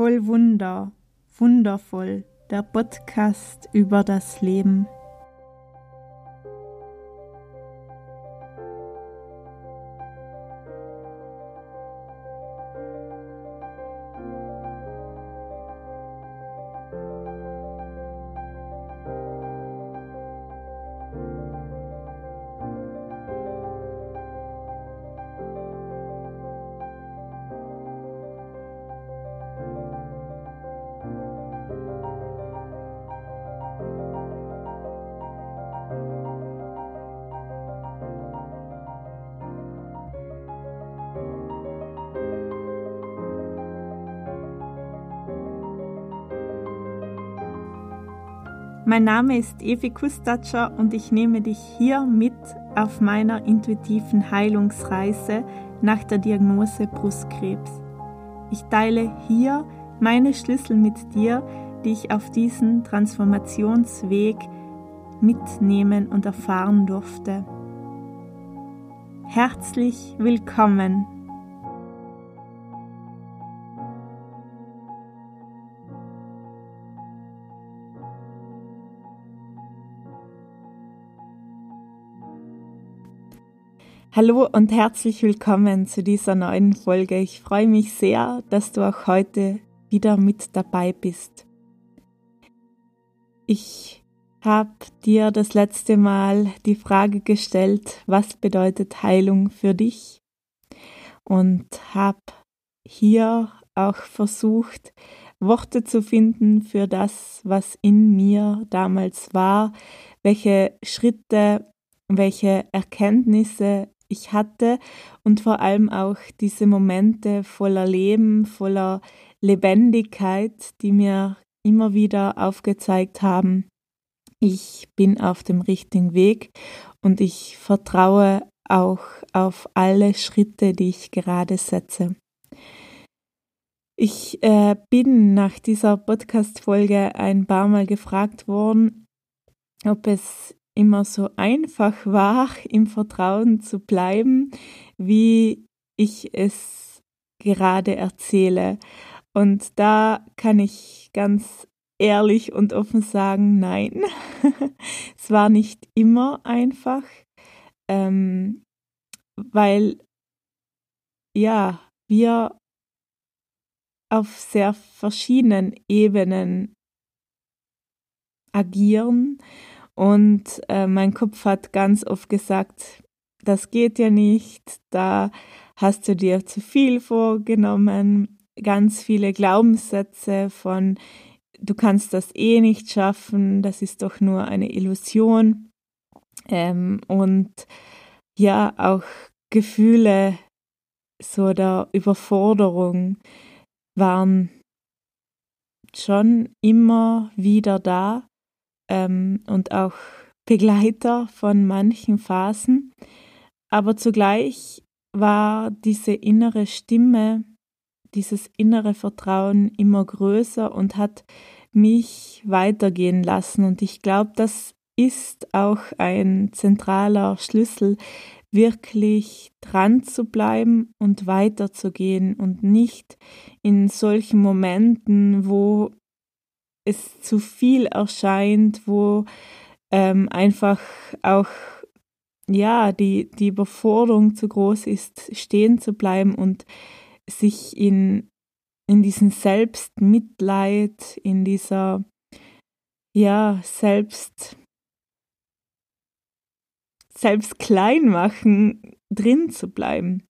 voll Wunder, wundervoll, der Podcast über das Leben. Mein Name ist Evi Kustatscher und ich nehme dich hier mit auf meiner intuitiven Heilungsreise nach der Diagnose Brustkrebs. Ich teile hier meine Schlüssel mit dir, die ich auf diesen Transformationsweg mitnehmen und erfahren durfte. Herzlich willkommen! Hallo und herzlich willkommen zu dieser neuen Folge. Ich freue mich sehr, dass du auch heute wieder mit dabei bist. Ich habe dir das letzte Mal die Frage gestellt, was bedeutet Heilung für dich? Und habe hier auch versucht, Worte zu finden für das, was in mir damals war, welche Schritte, welche Erkenntnisse ich hatte und vor allem auch diese Momente voller Leben, voller Lebendigkeit, die mir immer wieder aufgezeigt haben, ich bin auf dem richtigen Weg und ich vertraue auch auf alle Schritte, die ich gerade setze. Ich bin nach dieser Podcast-Folge ein paar Mal gefragt worden, ob es immer so einfach war, im Vertrauen zu bleiben, wie ich es gerade erzähle. Und da kann ich ganz ehrlich und offen sagen, nein, es war nicht immer einfach, weil ja, wir auf sehr verschiedenen Ebenen agieren. Und mein Kopf hat ganz oft gesagt, das geht ja nicht, da hast du dir zu viel vorgenommen. Ganz viele Glaubenssätze von, du kannst das eh nicht schaffen, das ist doch nur eine Illusion. Und ja, auch Gefühle so der Überforderung waren schon immer wieder da. Und auch Begleiter von manchen Phasen. Aber zugleich war diese innere Stimme, dieses innere Vertrauen immer größer und hat mich weitergehen lassen. Und ich glaube, das ist auch ein zentraler Schlüssel, wirklich dran zu bleiben und weiterzugehen und nicht in solchen Momenten, wo es zu viel erscheint, wo einfach auch ja, die Überforderung zu groß ist, stehen zu bleiben und sich in diesem Selbstmitleid, in dieser ja, Selbstkleinmachen drin zu bleiben.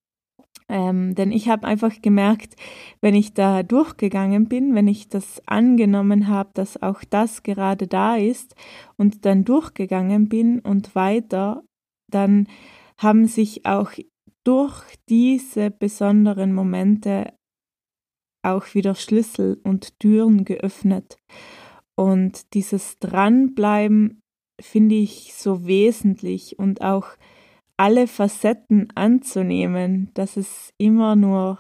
Denn ich habe einfach gemerkt, wenn ich da durchgegangen bin, wenn ich das angenommen habe, dass auch das gerade da ist und dann durchgegangen bin und weiter, dann haben sich auch durch diese besonderen Momente auch wieder Schlüssel und Türen geöffnet. Und dieses Dranbleiben finde ich so wesentlich und auch alle Facetten anzunehmen, dass es immer nur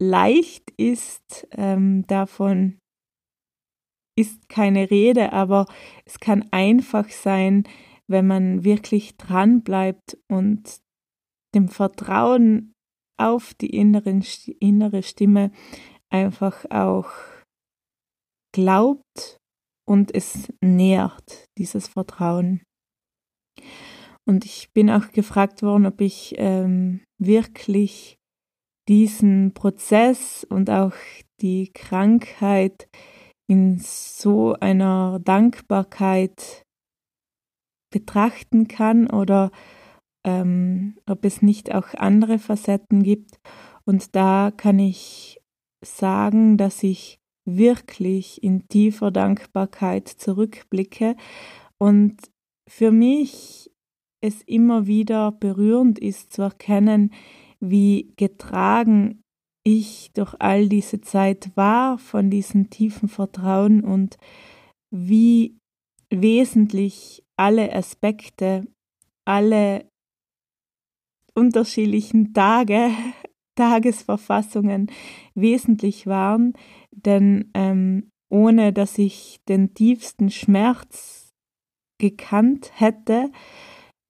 leicht ist, davon ist keine Rede, aber es kann einfach sein, wenn man wirklich dran bleibt und dem Vertrauen auf die innere Stimme einfach auch glaubt und es nährt, dieses Vertrauen. Und ich bin auch gefragt worden, ob ich wirklich diesen Prozess und auch die Krankheit in so einer Dankbarkeit betrachten kann oder ob es nicht auch andere Facetten gibt. Und da kann ich sagen, dass ich wirklich in tiefer Dankbarkeit zurückblicke und für mich es immer wieder berührend ist zu erkennen, wie getragen ich durch all diese Zeit war von diesem tiefen Vertrauen und wie wesentlich alle Aspekte, alle unterschiedlichen Tage, Tagesverfassungen wesentlich waren, denn ohne dass ich den tiefsten Schmerz gekannt hätte,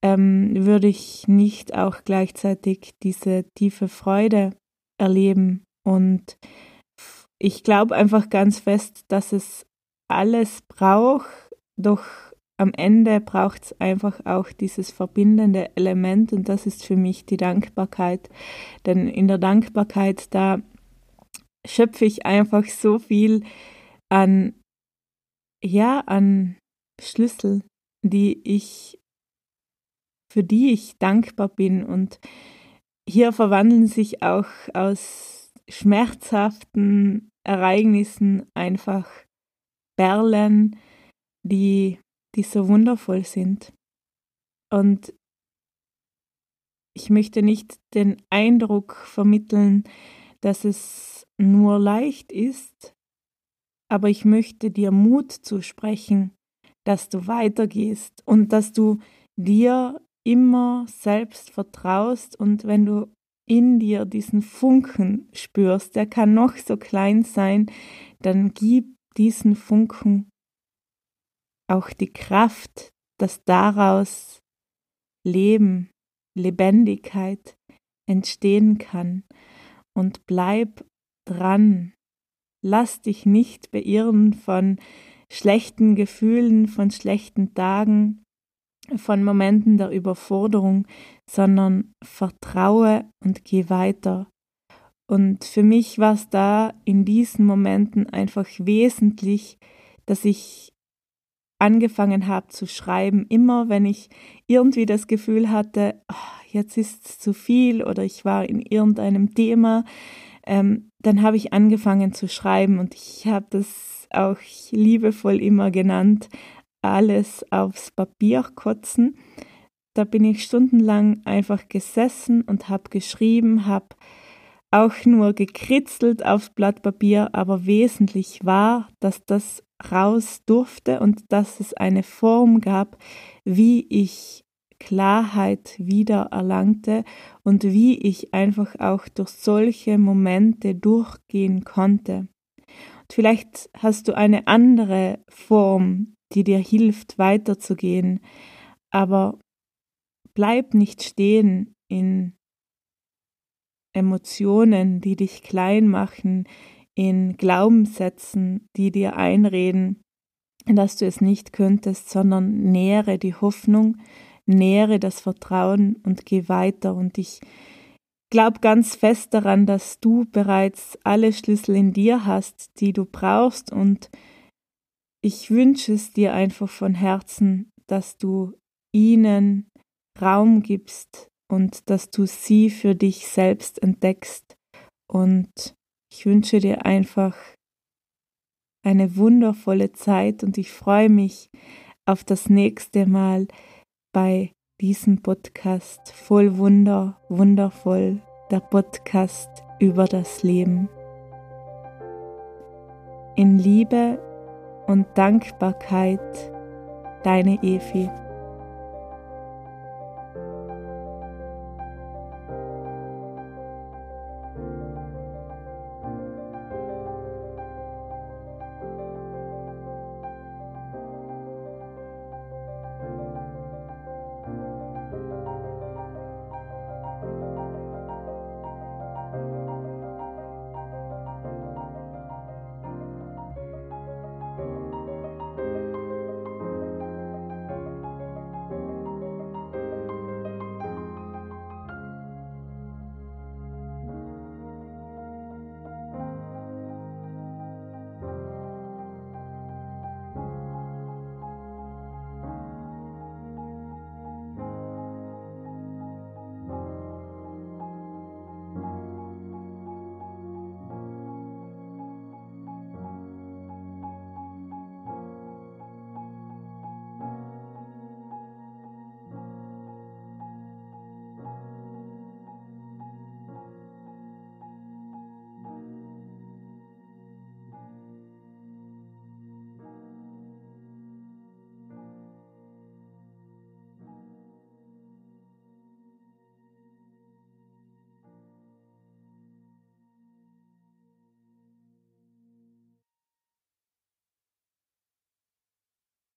würde ich nicht auch gleichzeitig diese tiefe Freude erleben. Und ich glaube einfach ganz fest, dass es alles braucht, doch am Ende braucht es einfach auch dieses verbindende Element und das ist für mich die Dankbarkeit. Denn in der Dankbarkeit, da schöpfe ich einfach so viel an Schlüssel, für die ich dankbar bin. Und hier verwandeln sich auch aus schmerzhaften Ereignissen einfach Perlen, die so wundervoll sind. Und ich möchte nicht den Eindruck vermitteln, dass es nur leicht ist, aber ich möchte dir Mut zusprechen, dass du weitergehst und dass du dir immer selbst vertraust und wenn du in dir diesen Funken spürst, der kann noch so klein sein, dann gib diesen Funken auch die Kraft, dass daraus Leben, Lebendigkeit entstehen kann. Und bleib dran. Lass dich nicht beirren von schlechten Gefühlen, von schlechten Tagen, von Momenten der Überforderung, sondern vertraue und geh weiter. Und für mich war es da in diesen Momenten einfach wesentlich, dass ich angefangen habe zu schreiben, immer wenn ich irgendwie das Gefühl hatte, jetzt ist es zu viel oder ich war in irgendeinem Thema, dann habe ich angefangen zu schreiben und ich habe das auch liebevoll immer genannt, alles aufs Papier kotzen. Da bin ich stundenlang einfach gesessen und habe geschrieben, habe auch nur gekritzelt aufs Blatt Papier, aber wesentlich war, dass das raus durfte und dass es eine Form gab, wie ich Klarheit wieder erlangte und wie ich einfach auch durch solche Momente durchgehen konnte. Und vielleicht hast du eine andere Form, die dir hilft, weiterzugehen, aber bleib nicht stehen in Emotionen, die dich klein machen, in Glaubenssätzen, die dir einreden, dass du es nicht könntest, sondern nähere die Hoffnung, nähere das Vertrauen und geh weiter. Und ich glaube ganz fest daran, dass du bereits alle Schlüssel in dir hast, die du brauchst. Und ich wünsche es dir einfach von Herzen, dass du ihnen Raum gibst und dass du sie für dich selbst entdeckst. Und ich wünsche dir einfach eine wundervolle Zeit und ich freue mich auf das nächste Mal bei diesem Podcast voll Wunder, wundervoll, der Podcast über das Leben. In Liebe und Dankbarkeit, deine Evi.